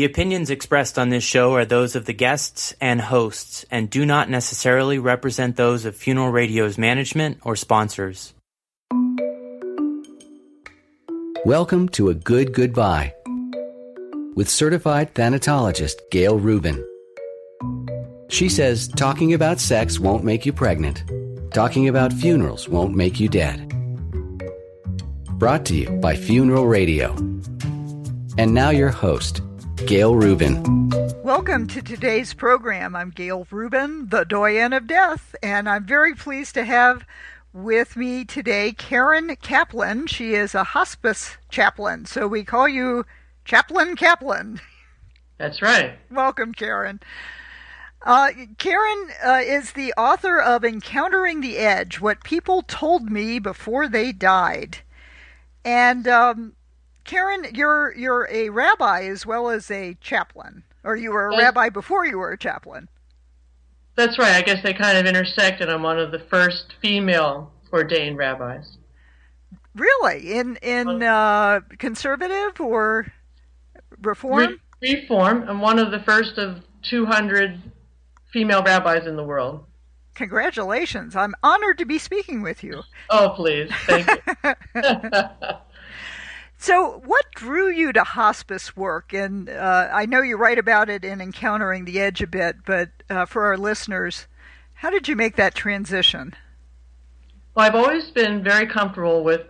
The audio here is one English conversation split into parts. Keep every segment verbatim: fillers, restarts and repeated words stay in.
The opinions expressed on this show are those of the guests and hosts and do not necessarily represent those of Funeral Radio's management or sponsors. Welcome to A Good Goodbye with certified thanatologist Gail Rubin. She says talking about sex won't make you pregnant. Talking about funerals won't make you dead. Brought to you by Funeral Radio. And now your host, Gail Rubin. Welcome to today's program. I'm Gail Rubin, the doyenne of death, and I'm very pleased to have with me today Karen Kaplan. She is a hospice chaplain, so we call you Chaplain Kaplan. That's right. Welcome, Karen. Uh, Karen uh, is the author of Encountering the Edge: What People Told Me Before They Died. And um, Karen, you're you're a rabbi as well as a chaplain, or you were a and- rabbi before you were a chaplain. That's right. I guess they kind of intersected. I'm one of the first female ordained rabbis. Really? In in uh, conservative or reform? Re- reform. I'm one of the first of two hundred female rabbis in the world. Congratulations. I'm honored to be speaking with you. Oh, please. Thank you. So what drew you to hospice work? And uh, I know you write about it in Encountering the Edge a bit, but uh, for our listeners, how did you make that transition? Well, I've always been very comfortable with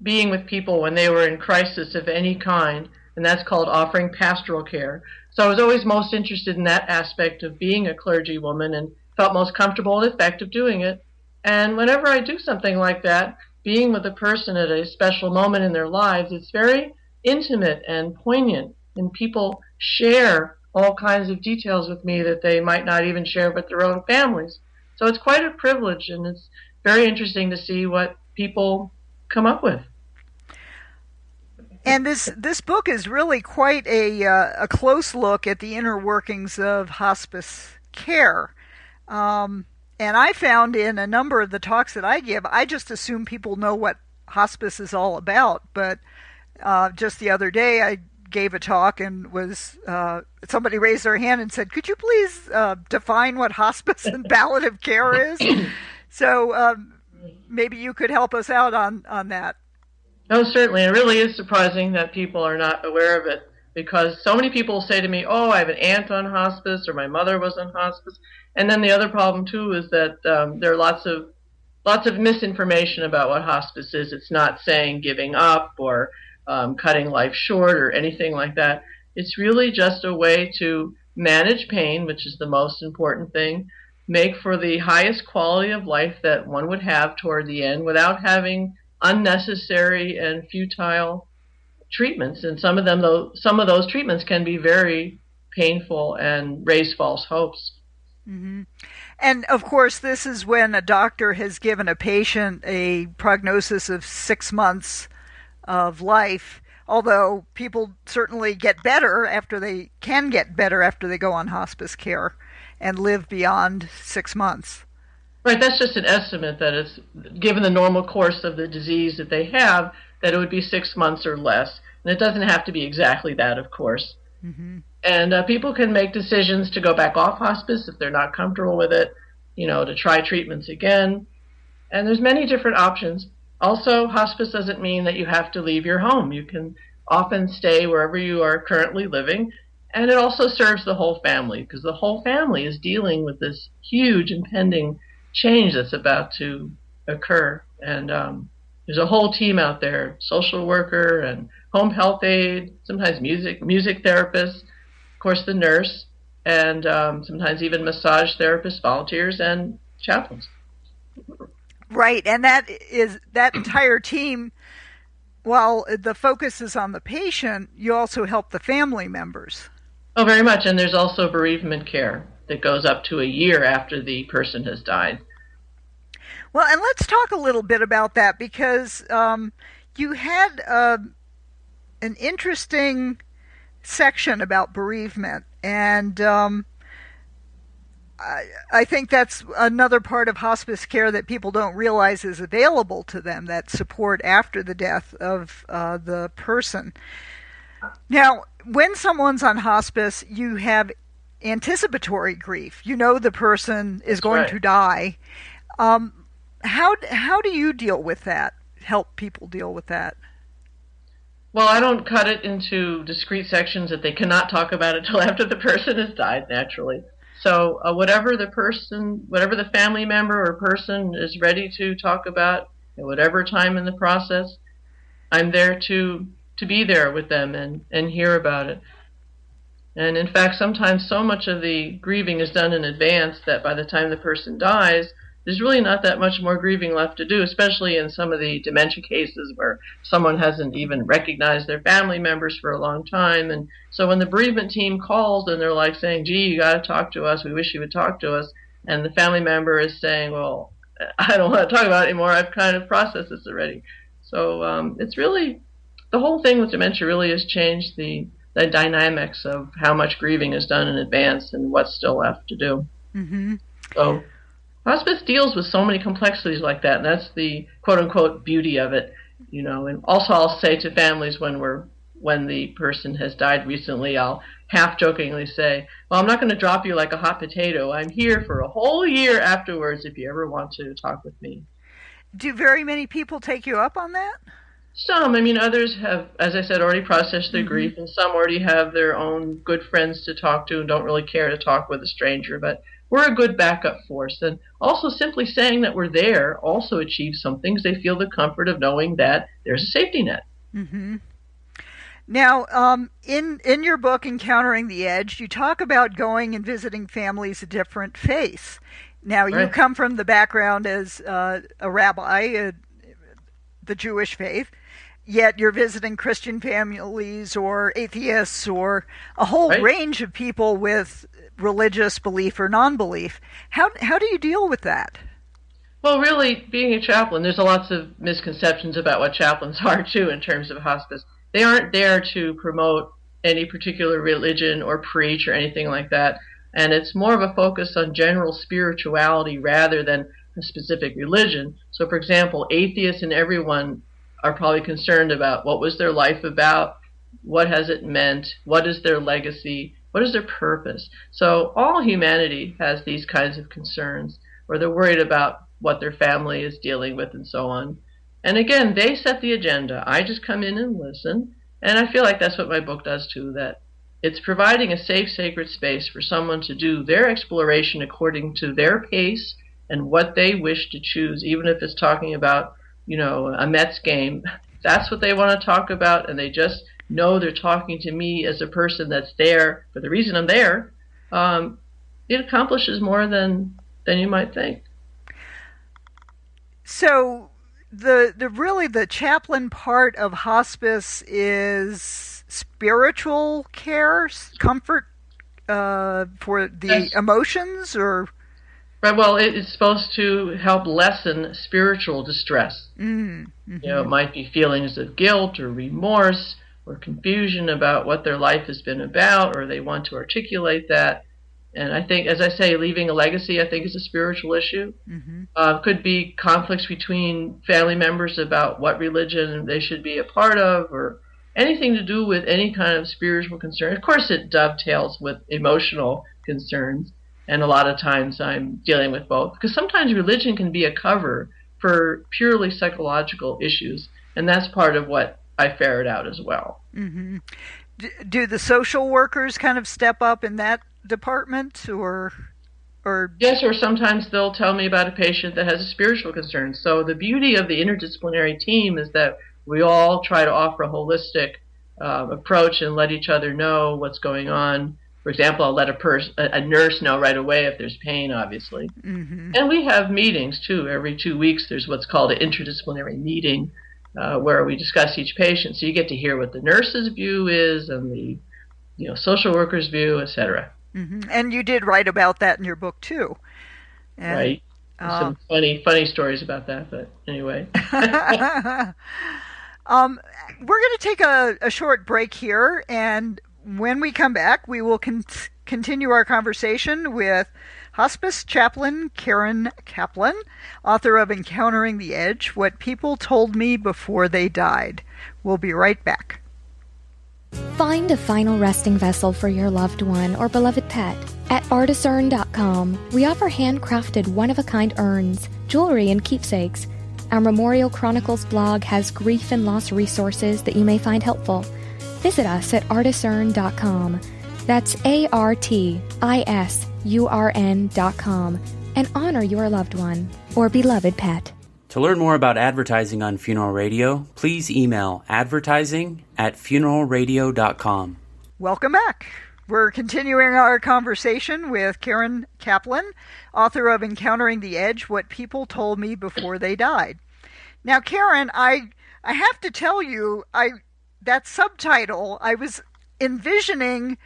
being with people when they were in crisis of any kind, and that's called offering pastoral care. So I was always most interested in that aspect of being a clergywoman and felt most comfortable and effective doing it. And whenever I do something like that, being with a person at a special moment in their lives, it's very intimate and poignant, and people share all kinds of details with me that they might not even share with their own families. So it's quite a privilege, and it's very interesting to see what people come up with. And this this book is really quite a uh, a close look at the inner workings of hospice care. Um, and I found in a number of the talks that I give, I just assume people know what hospice is all about. But uh, just the other day, I gave a talk and was uh, somebody raised their hand and said, could you please uh, define what hospice and palliative care is? So um, maybe you could help us out on, on that. No, certainly. It really is surprising that people are not aware of it, because so many people say to me, oh, I have an aunt on hospice, or my mother was on hospice. And then the other problem, too, is that um, there are lots of lots of misinformation about what hospice is. It's not saying giving up or um, cutting life short or anything like that. It's really just a way to manage pain, which is the most important thing, make for the highest quality of life that one would have toward the end without having unnecessary and futile treatments. And some of them, though, some of those treatments can be very painful and raise false hopes. Mm-hmm. And, of course, this is when a doctor has given a patient a prognosis of six months of life, although people certainly get better after they can get better after they go on hospice care and live beyond six months. Right. That's just an estimate that it's given the normal course of the disease that they have, that it would be six months or less. And it doesn't have to be exactly that, of course. Mm-hmm. And uh, people can make decisions to go back off hospice if they're not comfortable with it, you know, to try treatments again. And there's many different options. Also, hospice doesn't mean that you have to leave your home. You can often stay wherever you are currently living. And it also serves the whole family, because the whole family is dealing with this huge impending change that's about to occur. And um, there's a whole team out there, social worker and home health aide, sometimes music, music therapists, of course, the nurse, and um, sometimes even massage therapists, volunteers, and chaplains. Right, and that is that entire team. While the focus is on the patient, you also help the family members. Oh, very much, and there's also bereavement care that goes up to a year after the person has died. Well, and let's talk a little bit about that, because um, you had uh, an interesting section about bereavement, and um, I, I think that's another part of hospice care that people don't realize is available to them, that support after the death of uh, the person. Now, when someone's on hospice, you have anticipatory grief. You know the person is That's going right. to die. Um, how how do you deal with that? Help people deal with that? Well, I don't cut it into discrete sections that they cannot talk about until after the person has died, naturally. So uh, whatever the person, whatever the family member or person is ready to talk about at whatever time in the process, I'm there to to be there with them and, and hear about it. And in fact, sometimes so much of the grieving is done in advance that by the time the person dies, there's really not that much more grieving left to do, especially in some of the dementia cases where someone hasn't even recognized their family members for a long time. And so when the bereavement team calls and they're like saying, gee, you got to talk to us. We wish you would talk to us. And the family member is saying, well, I don't want to talk about it anymore. I've kind of processed this already. So um, it's really, the whole thing with dementia really has changed the, the dynamics of how much grieving is done in advance and what's still left to do. Mm-hmm. So hospice deals with so many complexities like that, and that's the quote-unquote beauty of it, you know. And also, I'll say to families when we're when the person has died recently, I'll half-jokingly say, "Well, I'm not going to drop you like a hot potato. I'm here for a whole year afterwards if you ever want to talk with me." Do very many people take you up on that? Some. I mean, others have, as I said, already processed their mm-hmm. grief, and some already have their own good friends to talk to and don't really care to talk with a stranger, but we're a good backup force. And also simply saying that we're there also achieves something because they feel the comfort of knowing that there's a safety net. Mm-hmm. Now, um, in, in your book, Encountering the Edge, you talk about going and visiting families a different face. Now, you right. come from the background as uh, a rabbi, a, the Jewish faith, yet you're visiting Christian families or atheists or a whole right. range of people with religious belief or non-belief. How how do you deal with that? Well, really, being a chaplain, there's lots of misconceptions about what chaplains are, too, in terms of hospice. They aren't there to promote any particular religion or preach or anything like that. And it's more of a focus on general spirituality rather than a specific religion. So, for example, atheists and everyone are probably concerned about what was their life about, what has it meant, what is their legacy, what is their purpose? So all humanity has these kinds of concerns, or they're worried about what their family is dealing with and so on. And again, they set the agenda. I just come in and listen, and I feel like that's what my book does too, that it's providing a safe, sacred space for someone to do their exploration according to their pace and what they wish to choose, even if it's talking about, you know, a Mets game. That's what they want to talk about, and they just no, they're talking to me as a person that's there for the reason I'm there. Um, it accomplishes more than than you might think. So the the really the chaplain part of hospice is spiritual care, comfort uh, for the yes. emotions, or right. Well, it, it's supposed to help lessen spiritual distress. Mm-hmm. You know, it might be feelings of guilt or remorse or confusion about what their life has been about, or they want to articulate that. And I think, as I say, leaving a legacy, I think, is a spiritual issue. Mm-hmm. Uh, could be conflicts between family members about what religion they should be a part of, or anything to do with any kind of spiritual concern. Of course, it dovetails with emotional concerns, and a lot of times I'm dealing with both, because sometimes religion can be a cover for purely psychological issues, and that's part of what I ferret out as well. Mm-hmm. Do, do the social workers kind of step up in that department, or, or yes, or sometimes they'll tell me about a patient that has a spiritual concern. So the beauty of the interdisciplinary team is that we all try to offer a holistic uh, approach and let each other know what's going on. For example, I'll let a pers- a nurse know right away if there's pain, obviously. Mm-hmm. And we have meetings too. Every two weeks, there's what's called an interdisciplinary meeting, Uh, where we discuss each patient, so you get to hear what the nurse's view is and the, you know, social worker's view, et cetera. Mm-hmm. And you did write about that in your book too, and, right? Uh, some funny, funny stories about that, but anyway. um, we're going to take a, a short break here, and when we come back, we will con- continue our conversation with hospice chaplain Karen Kaplan, author of Encountering the Edge: What People Told Me Before They Died. We'll be right back. Find a final resting vessel for your loved one or beloved pet. At Artisurn dot com, we offer handcrafted one-of-a-kind urns, jewelry, and keepsakes. Our Memorial Chronicles blog has grief and loss resources that you may find helpful. Visit us at Artisurn dot com. That's A R T I S U R N dot com, and honor your loved one or beloved pet. To learn more about advertising on Funeral Radio, please email advertising at funeral radio dot com. Welcome back. We're continuing our conversation with Karen Kaplan, author of Encountering the Edge: What People Told Me Before They Died. Now, Karen, I I have to tell you, I that subtitle, I was envisioning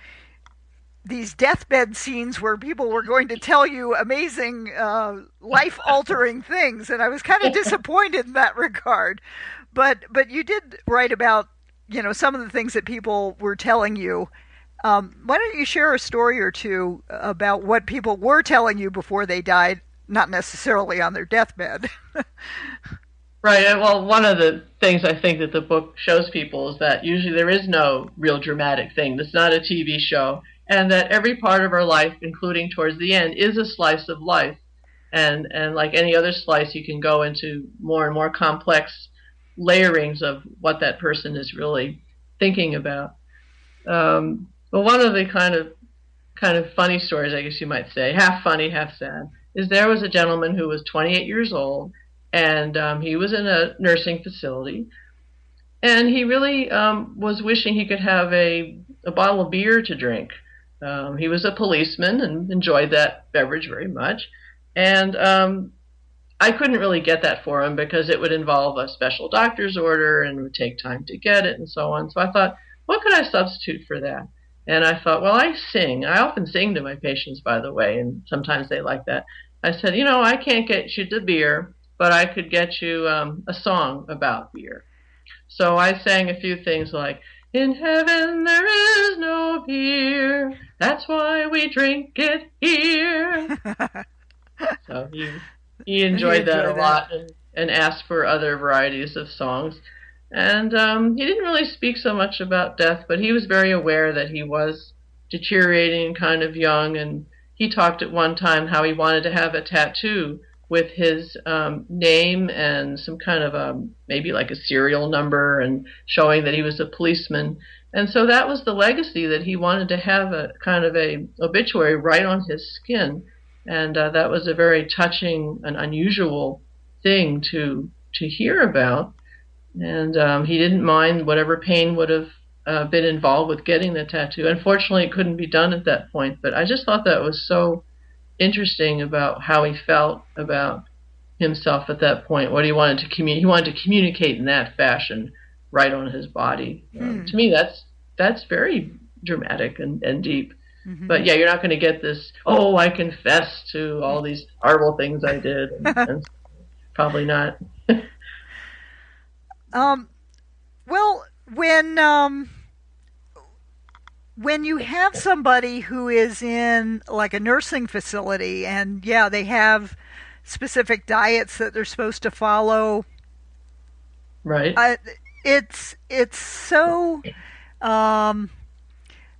these deathbed scenes where people were going to tell you amazing, uh, life-altering things, and I was kind of disappointed in that regard. But but you did write about, you know, some of the things that people were telling you. Um, why don't you share a story or two about what people were telling you before they died, not necessarily on their deathbed? Right. Well, one of the things I think that the book shows people is that usually there is no real dramatic thing. It's not a T V show. And that every part of our life, including towards the end, is a slice of life. And and like any other slice, you can go into more and more complex layerings of what that person is really thinking about. Um, but one of the kind of kind of funny stories, I guess you might say, half funny, half sad, is there was a gentleman who was twenty-eight years old, and um, he was in a nursing facility. And he really um, was wishing he could have a, a bottle of beer to drink. Um, he was a policeman and enjoyed that beverage very much. And um, I couldn't really get that for him because it would involve a special doctor's order and it would take time to get it and so on. So I thought, what could I substitute for that? And I thought, well, I sing. I often sing to my patients, by the way, and sometimes they like that. I said, you know, I can't get you the beer, but I could get you um, a song about beer. So I sang a few things like, in heaven there is no beer, that's why we drink it here. So he, he enjoyed that a lot and, and asked for other varieties of songs. And um, he didn't really speak so much about death, but he was very aware that he was deteriorating, kind of young. And he talked at one time how he wanted to have a tattoo with his um, name and some kind of a, maybe like a serial number, and showing that he was a policeman. And so that was the legacy, that he wanted to have a kind of a obituary right on his skin. And uh, that was a very touching and unusual thing to to hear about. And um, he didn't mind whatever pain would have uh, been involved with getting the tattoo. Unfortunately, it couldn't be done at that point, but I just thought that was so interesting about how he felt about himself at that point, what he wanted to communicate. He wanted to communicate in that fashion right on his body. Um, mm. To me, that's that's very dramatic and, and deep. Mm-hmm. But, yeah, you're not going to get this, oh, I confess to all these horrible things I did. And, and probably not. um, well, when... Um... When you have somebody who is in like a nursing facility, and yeah, they have specific diets that they're supposed to follow. Right. I, it's it's so um,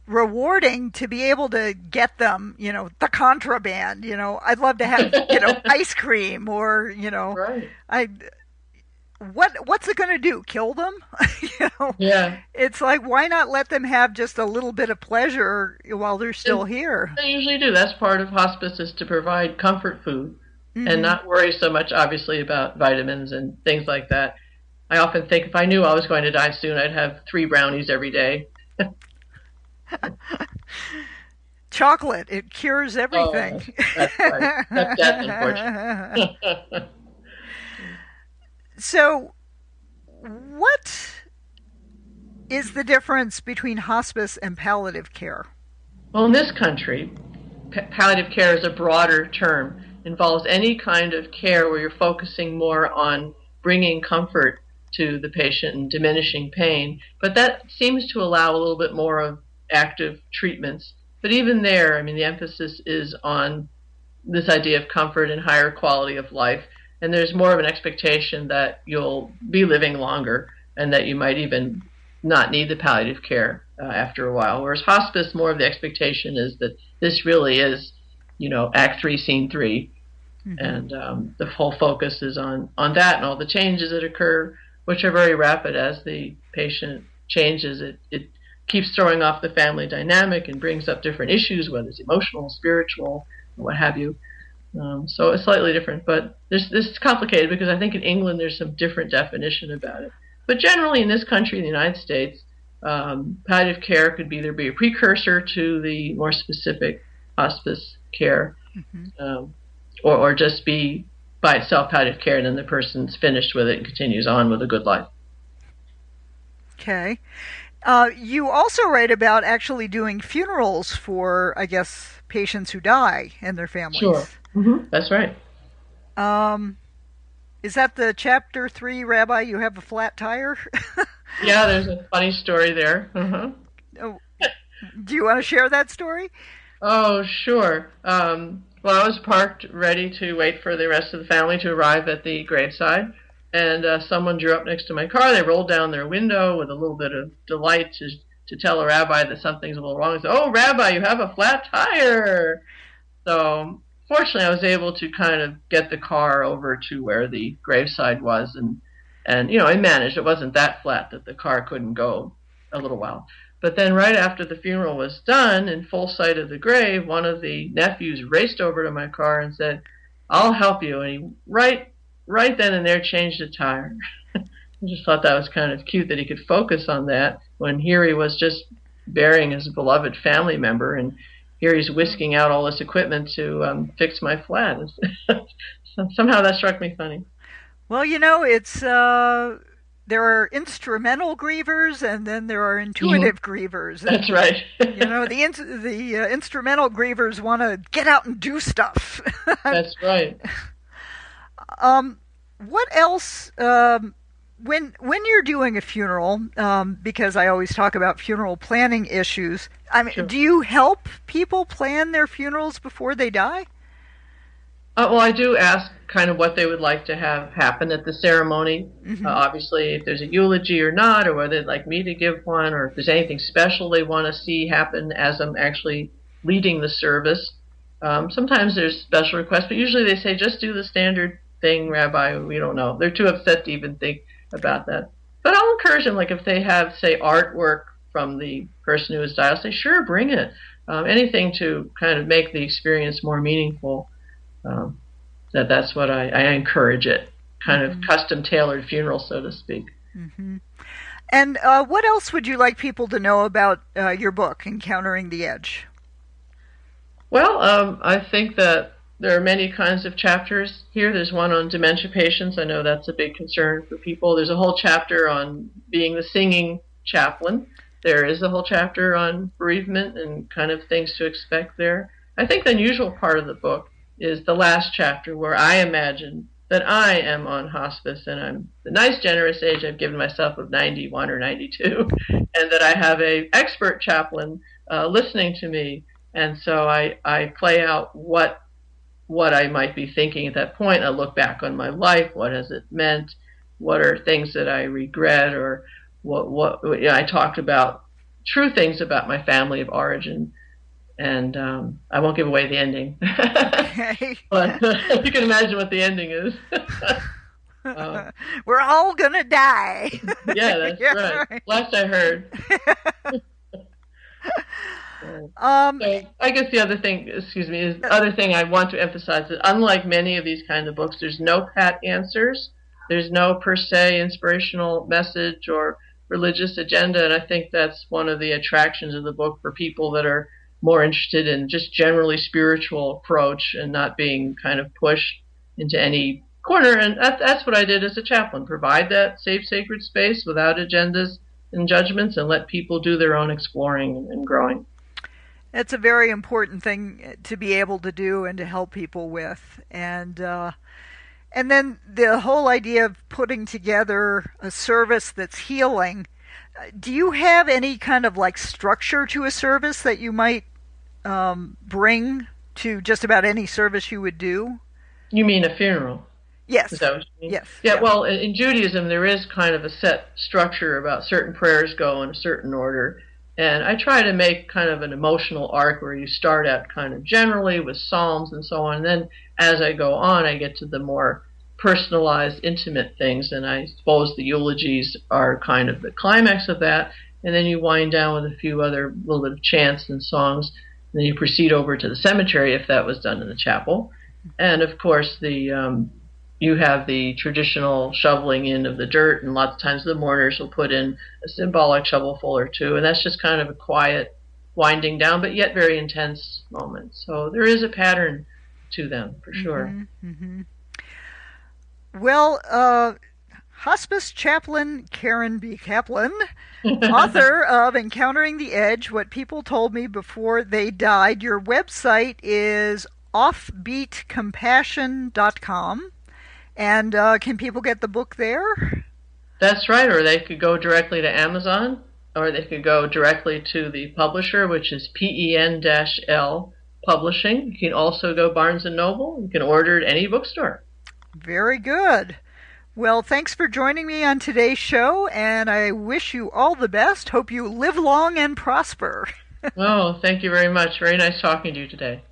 rewarding to be able to get them, you know, the contraband. You know, I'd love to have, you know, ice cream, or, you know, right. I. What what's it going to do? Kill them? You know? Yeah. It's like, why not let them have just a little bit of pleasure while they're still they, here? They usually do. That's part of hospice, is to provide comfort food, mm-hmm. and not worry so much, obviously, about vitamins and things like that. I often think, if I knew I was going to die soon, I'd have three brownies every day. Chocolate. It cures everything. Oh, that's right. That's that, unfortunately. So what is the difference between hospice and palliative care? Well, in this country, p- palliative care is a broader term. It involves any kind of care where you're focusing more on bringing comfort to the patient and diminishing pain. But that seems to allow a little bit more of active treatments. But even there, I mean, the emphasis is on this idea of comfort and higher quality of life. And there's more of an expectation that you'll be living longer and that you might even not need the palliative care uh, after a while. Whereas hospice, more of the expectation is that this really is, you know, act three, scene three. Mm-hmm. And um, the whole focus is on, on that and all the changes that occur, which are very rapid as the patient changes. It, it keeps throwing off the family dynamic and brings up different issues, whether it's emotional, spiritual, what have you. Um, so it's slightly different, but this, this is complicated because I think in England there's some different definition about it. But generally in this country, in the United States, um, palliative care could either be a precursor to the more specific hospice care, mm-hmm. um, or, or just be by itself palliative care, and then the person's finished with it and continues on with a good life. Okay. Uh, you also write about actually doing funerals for, I guess, patients who die and their families. Sure. Mm-hmm. That's right. Um, is that the chapter three, Rabbi, you have a flat tire? Yeah, there's a funny story there. Uh-huh. Oh, do you want to share that story? Oh, sure. Um, well, I was parked ready to wait for the rest of the family to arrive at the graveside, and uh, someone drew up next to my car. They rolled down their window with a little bit of delight to to tell a rabbi that something's a little wrong. I said, "Oh, Rabbi, you have a flat tire." So fortunately, I was able to kind of get the car over to where the graveside was, and, and you know, I managed. It wasn't that flat that the car couldn't go a little while. But then right after the funeral was done, in full sight of the grave, one of the nephews raced over to my car and said, "I'll help you." And he right right then and there changed the tire. I just thought that was kind of cute that he could focus on that when here he was just burying his beloved family member, and here he's whisking out all this equipment to um, fix my flat. Somehow that struck me funny. Well, you know, it's uh, there are instrumental grievers and then there are intuitive mm-hmm. grievers. And, that's right. you know, the in- the uh, instrumental grievers want to get out and do stuff. That's right. Um, what else... Um, When when you're doing a funeral, um, because I always talk about funeral planning issues, I mean, sure. Do you help people plan their funerals before they die? Uh, well, I do ask kind of what they would like to have happen at the ceremony. Mm-hmm. Uh, obviously, if there's a eulogy or not, or whether they'd like me to give one, or if there's anything special they want to see happen as I'm actually leading the service. Um, sometimes there's special requests, but usually they say, just do the standard thing, Rabbi, we don't know. They're too upset to even think about that. But I'll encourage them, like if they have, say, artwork from the person who has died, I'll say, sure, bring it. Um, anything to kind of make the experience more meaningful, um, that that's what I, I encourage it, kind mm-hmm. of custom-tailored funeral, so to speak. Mm-hmm. And uh, what else would you like people to know about uh, your book, Encountering the Edge? Well, um, I think that there are many kinds of chapters here. There's one on dementia patients. I know that's a big concern for people. There's a whole chapter on being the singing chaplain. There is a whole chapter on bereavement and kind of things to expect there. I think the unusual part of the book is the last chapter where I imagine that I am on hospice and I'm the nice, generous age I've given myself of ninety-one or ninety-two, and that I have a expert chaplain uh, listening to me. And so I, I play out what what I might be thinking at that point. I look back on my life. What has it meant? What are things that I regret? Or what, what, you know, I talked about true things about my family of origin. And um, I won't give away the ending. Okay. But you can imagine what the ending is. um, We're all going to die. Yeah, that's right. right. Last I heard. Um, so I guess the other thing, excuse me, is the other thing I want to emphasize that unlike many of these kind of books, there's no pat answers. There's no per se inspirational message or religious agenda, and I think that's one of the attractions of the book for people that are more interested in just generally spiritual approach and not being kind of pushed into any corner. And that, that's what I did as a chaplain, provide that safe, sacred space without agendas and judgments and let people do their own exploring and growing. That's a very important thing to be able to do and to help people with. And uh, and then the whole idea of putting together a service that's healing. Do you have any kind of like structure to a service that you might um, bring to just about any service you would do? You mean a funeral? Yes. Is that what you mean? Yes. Yeah, yeah, well, in Judaism, there is kind of a set structure about certain prayers go in a certain order. And I try to make kind of an emotional arc where you start out kind of generally with Psalms and so on. And then as I go on, I get to the more personalized, intimate things. And I suppose the eulogies are kind of the climax of that. And then you wind down with a few other little bit of chants and songs. And then you proceed over to the cemetery if that was done in the chapel. And, of course, the um, you have the traditional shoveling in of the dirt, and lots of times the mourners will put in a symbolic shovelful or two, and that's just kind of a quiet winding down, but yet very intense moment. So there is a pattern to them, for sure. Mm-hmm, mm-hmm. Well, uh, hospice chaplain Karen B. Kaplan, author of Encountering the Edge, What People Told Me Before They Died. Your website is offbeat compassion dot com. And uh, can people get the book there? That's right, or they could go directly to Amazon, or they could go directly to the publisher, which is P E N L Publishing. You can also go Barnes and Noble. You can order at any bookstore. Very good. Well, thanks for joining me on today's show, and I wish you all the best. Hope you live long and prosper. Oh, thank you very much. Very nice talking to you today.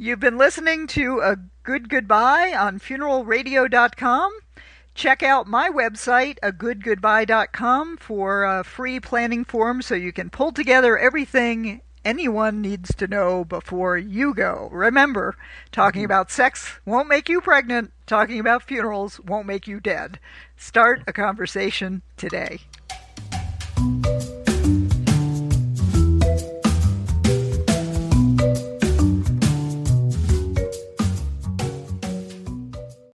You've been listening to A Good Goodbye on funeral radio dot com. Check out my website, a good goodbye dot com, for a free planning form so you can pull together everything anyone needs to know before you go. Remember, talking about sex won't make you pregnant. Talking about funerals won't make you dead. Start a conversation today.